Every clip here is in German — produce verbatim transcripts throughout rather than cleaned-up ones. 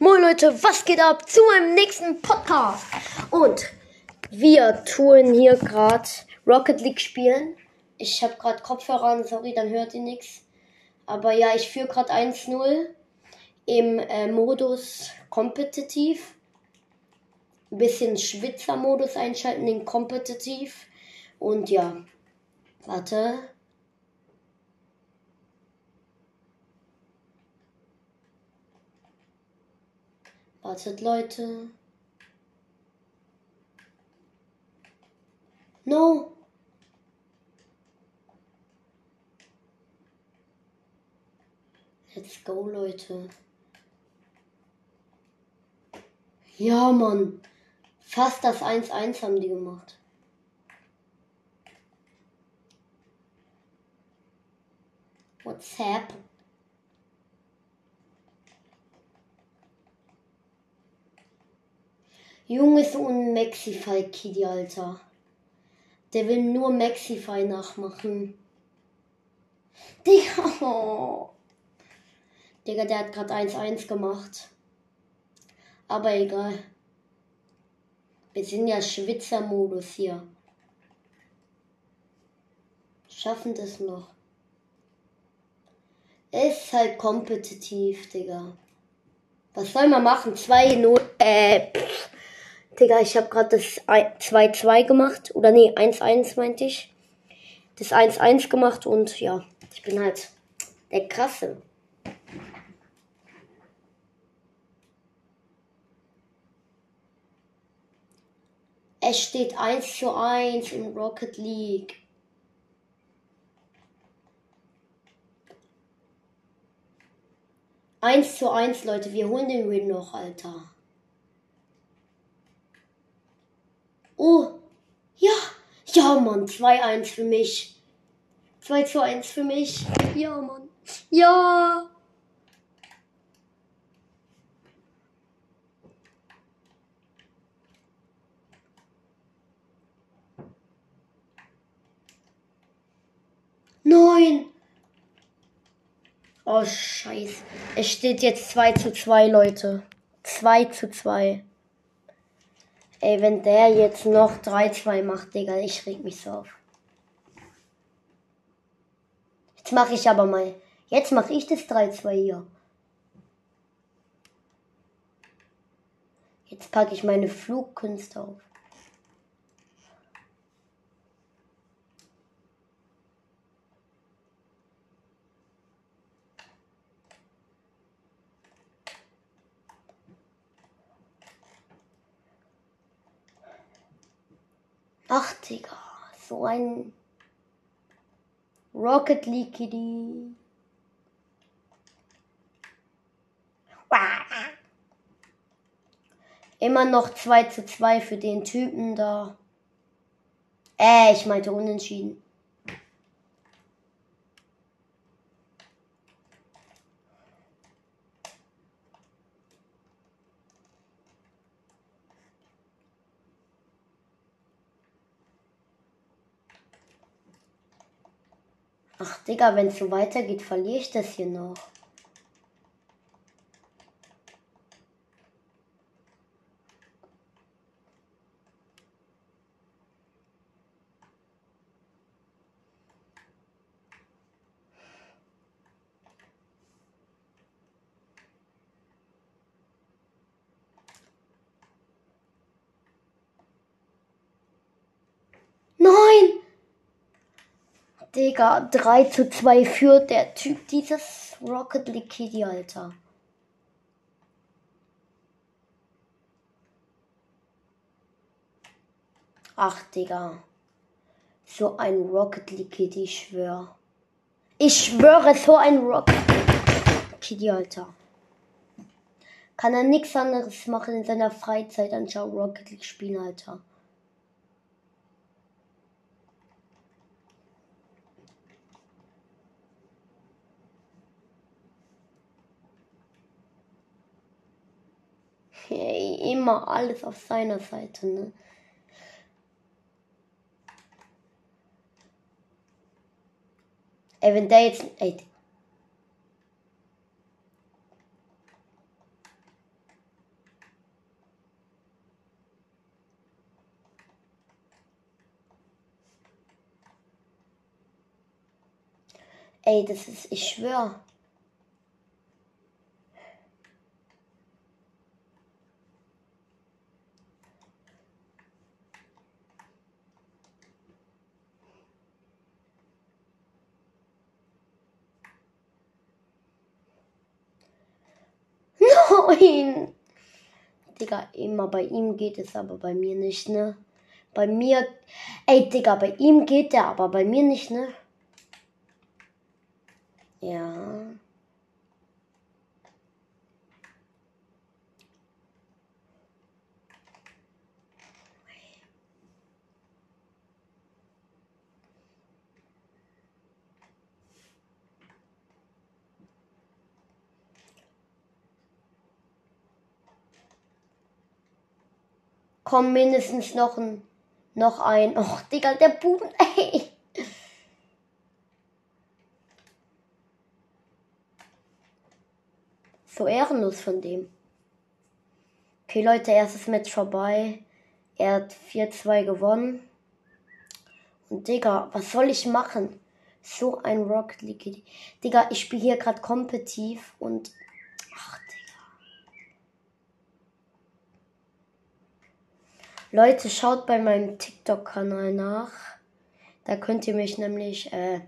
Moin Leute, was geht ab zu einem nächsten Podcast? Und wir tun hier gerade Rocket League spielen. Ich habe gerade Kopfhörer an, sorry, dann hört ihr nichts. Aber ja, ich führe gerade eins null im äh, Modus kompetitiv. Ein bisschen Schwitzer-Modus einschalten, den kompetitiv. Und ja, warte. Wartet, Leute. No. Let's go, Leute. Ja, Mann. Fast das eins eins haben die gemacht. What's up? Junge, ist so ein Maxify-Kiddy, Alter. Der will nur Maxify nachmachen. Digga, oh. Digga, der hat gerade eins eins gemacht. Aber egal. Wir sind ja Schwitzer-Modus hier. Schaffen das noch. Ist halt kompetitiv, Digga. Was soll man machen? zwei null, äh, pff. Digga, ich habe gerade das zwei zwei gemacht. Oder nee, eins eins meinte ich. Das eins eins gemacht und ja, ich bin halt der Krasse. Es steht eins zu eins im Rocket League. eins zu eins, Leute, wir holen den Win noch, Alter. Oh, ja, ja, Mann, zwei eins für mich. zwei zu eins für mich. Ja, Mann, ja. Nein. Oh, scheiße. Es steht jetzt zwei zu zwei, Leute. zwei zu zwei. Ey, wenn der jetzt noch drei zwei macht, Digga, ich reg mich so auf. Jetzt mache ich aber mal. Jetzt mache ich das drei zwei hier. Jetzt packe ich meine Flugkünste auf. Ach, Digga, so ein Rocket League Kitty. Immer noch zwei zu zwei für den Typen da. Äh, ich meinte unentschieden. Ach, Digga, wenn es so weitergeht, verliere ich das hier noch. Digga, drei zu zwei führt der Typ dieses Rocket League Kitty, Alter. Ach, Digga. So ein Rocket League Kitty, ich schwöre. Ich schwöre, so ein Rocket League Kitty, Alter. Kann er nichts anderes machen in seiner Freizeit, anstatt Rocket League spielen, Alter. Hey, immer alles auf seiner Seite, ne? Ey, wenn der jetzt... Ey. Ey, das ist, ich schwöre. Nein! Digga, immer bei ihm geht es, aber bei mir nicht, ne? Bei mir... Ey, Digga, bei ihm geht der, aber bei mir nicht, ne? Ja... Komm, mindestens noch ein, noch ein. Och, Digga, der Buben, ey. So ehrenlos von dem. Okay, Leute, erstes Match vorbei. Er hat vier zwei gewonnen. Und, Digga, was soll ich machen? So ein Rocket League. Digga, ich spiele hier gerade kompetitiv und... Ach, Leute, schaut bei meinem TikTok-Kanal nach. Da könnt ihr mich nämlich, äh,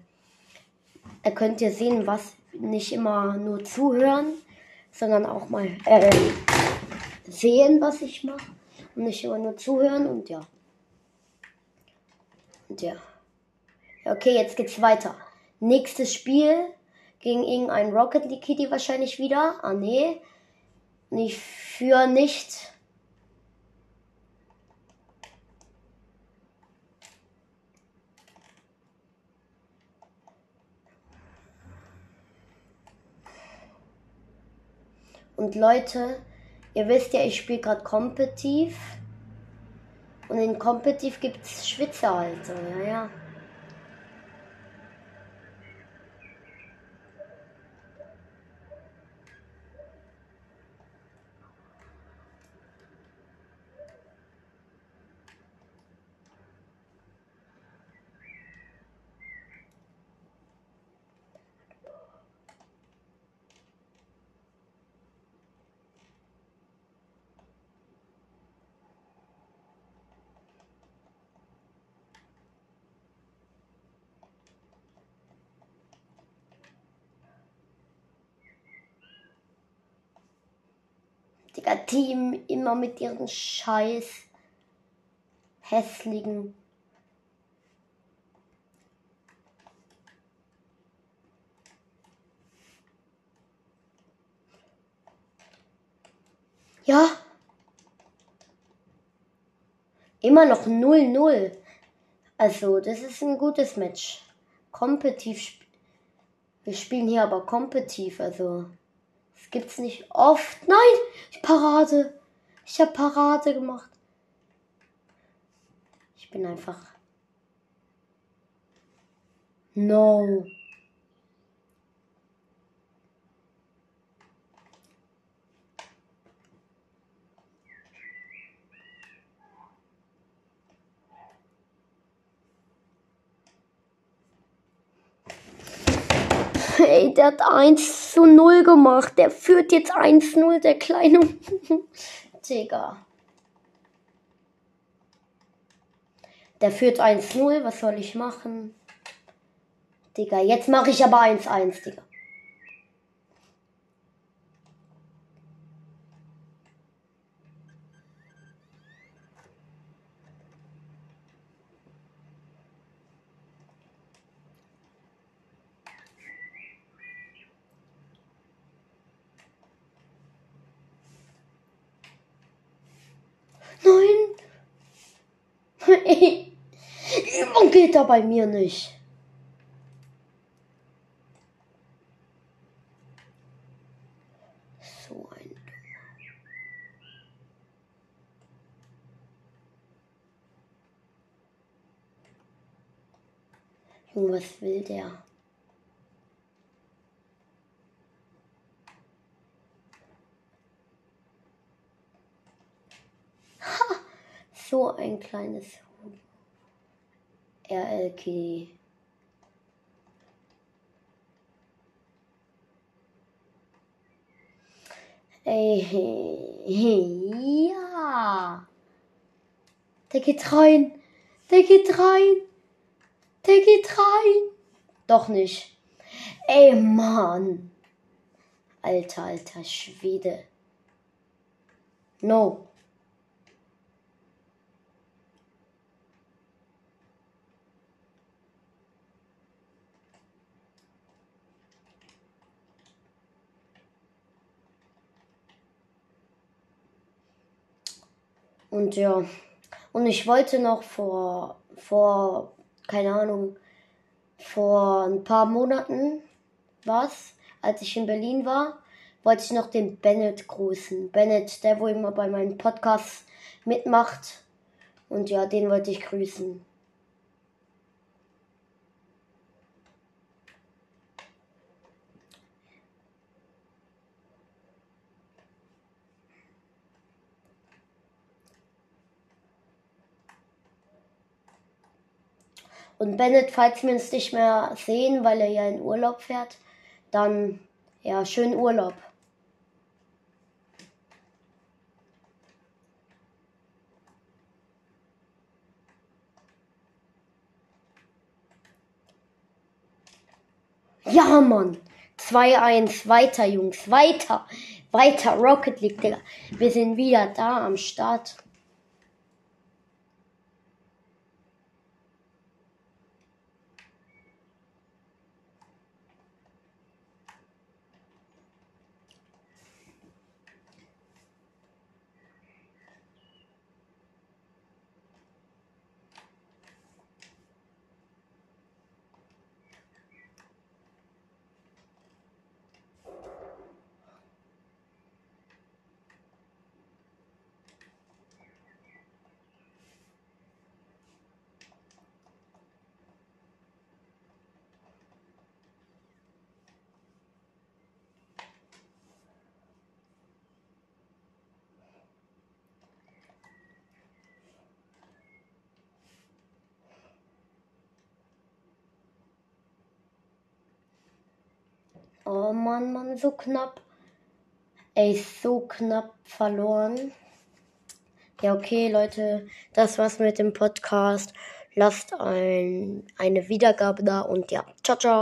da könnt ihr sehen, was nicht immer nur zuhören, sondern auch mal äh, sehen, was ich mache. Und nicht immer nur zuhören und ja. Und ja. Okay, jetzt geht's weiter. Nächstes Spiel gegen irgendein Rocket League Kitty wahrscheinlich wieder. Ah, nee. Ich führe nicht. Und Leute, ihr wisst ja, ich spiele gerade kompetitiv. Und in kompetitiv gibt es Schwitzer halt so, ja, ja. Digga, Team immer mit ihren scheiß hässlichen. Ja. Immer noch null null. Also, das ist ein gutes Match. Kompetitiv. Sp- Wir spielen hier aber kompetitiv, also. Das gibt's nicht oft. Nein! Ich Parade! Ich habe Parade gemacht. Ich bin einfach. No. Ey, der hat eins zu null gemacht. Der führt jetzt eins null, der kleine. Digga. Der führt eins null, was soll ich machen? Digga, jetzt mache ich aber eins eins, Digga. Nein! Übung geht da bei mir nicht. So ein... Junge, was will der? So ein kleines R L K. Ey, ja. Der geht rein. Der geht rein. Der geht rein. Doch nicht. Ey, Mann. Alter, alter Schwede. No. Und ja, und ich wollte noch vor, vor, keine Ahnung, vor ein paar Monaten, was, als ich in Berlin war, wollte ich noch den Bennett grüßen. Bennett, der wo immer bei meinem Podcast mitmacht. Und ja, den wollte ich grüßen. Und Bennett, falls wir uns nicht mehr sehen, weil er ja in Urlaub fährt, dann, ja, schönen Urlaub. Ja, Mann. zwei eins. Weiter, Jungs. Weiter. Weiter. Rocket League, Digga. Wir sind wieder da am Start. Oh Mann, Mann, so knapp. Ey, so knapp verloren. Ja, okay, Leute, das war's mit dem Podcast. Lasst ein, eine Wiedergabe da und ja, ciao, ciao.